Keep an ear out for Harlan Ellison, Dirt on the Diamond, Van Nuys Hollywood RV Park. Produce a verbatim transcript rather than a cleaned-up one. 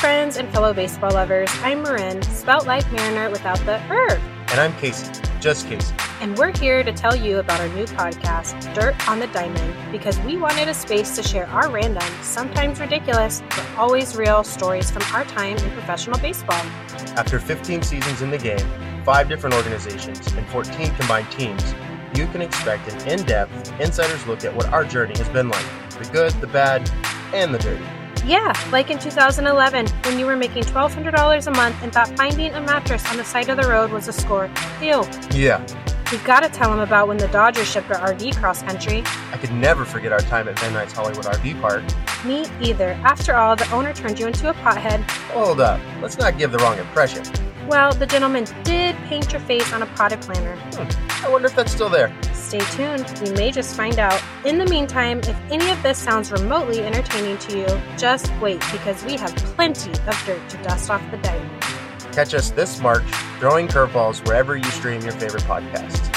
friends and fellow baseball lovers, I'm Marin, Spout Life Mariner without the er. And I'm Casey, just Casey. And we're here to tell you about our new podcast, Dirt on the Diamond, because we wanted a space to share our random, sometimes ridiculous, but always real stories from our time in professional baseball. After fifteen seasons in the game, five different organizations, and fourteen combined teams, you can expect an in-depth, insider's look at what our journey has been like, the good, the bad, and the dirty. Yeah, like in two thousand eleven, when you were making twelve hundred dollars a month and thought finding a mattress on the side of the road was a score. Ew. Yeah. We've got to tell them about when the Dodgers shipped our R V cross-country. I could never forget our time at Van Nuys Hollywood R V Park. Me either. After all, the owner turned you into a pothead. Hold up. Let's not give the wrong impression. Well, the gentleman did paint your face on a potted planter. Hmm. I wonder if that's still there. Stay tuned. We may just find out. In the meantime, if any of this sounds remotely entertaining to you, just wait, because we have plenty of dirt to dust off the diamond. Catch us this March, throwing curveballs wherever you stream your favorite podcasts.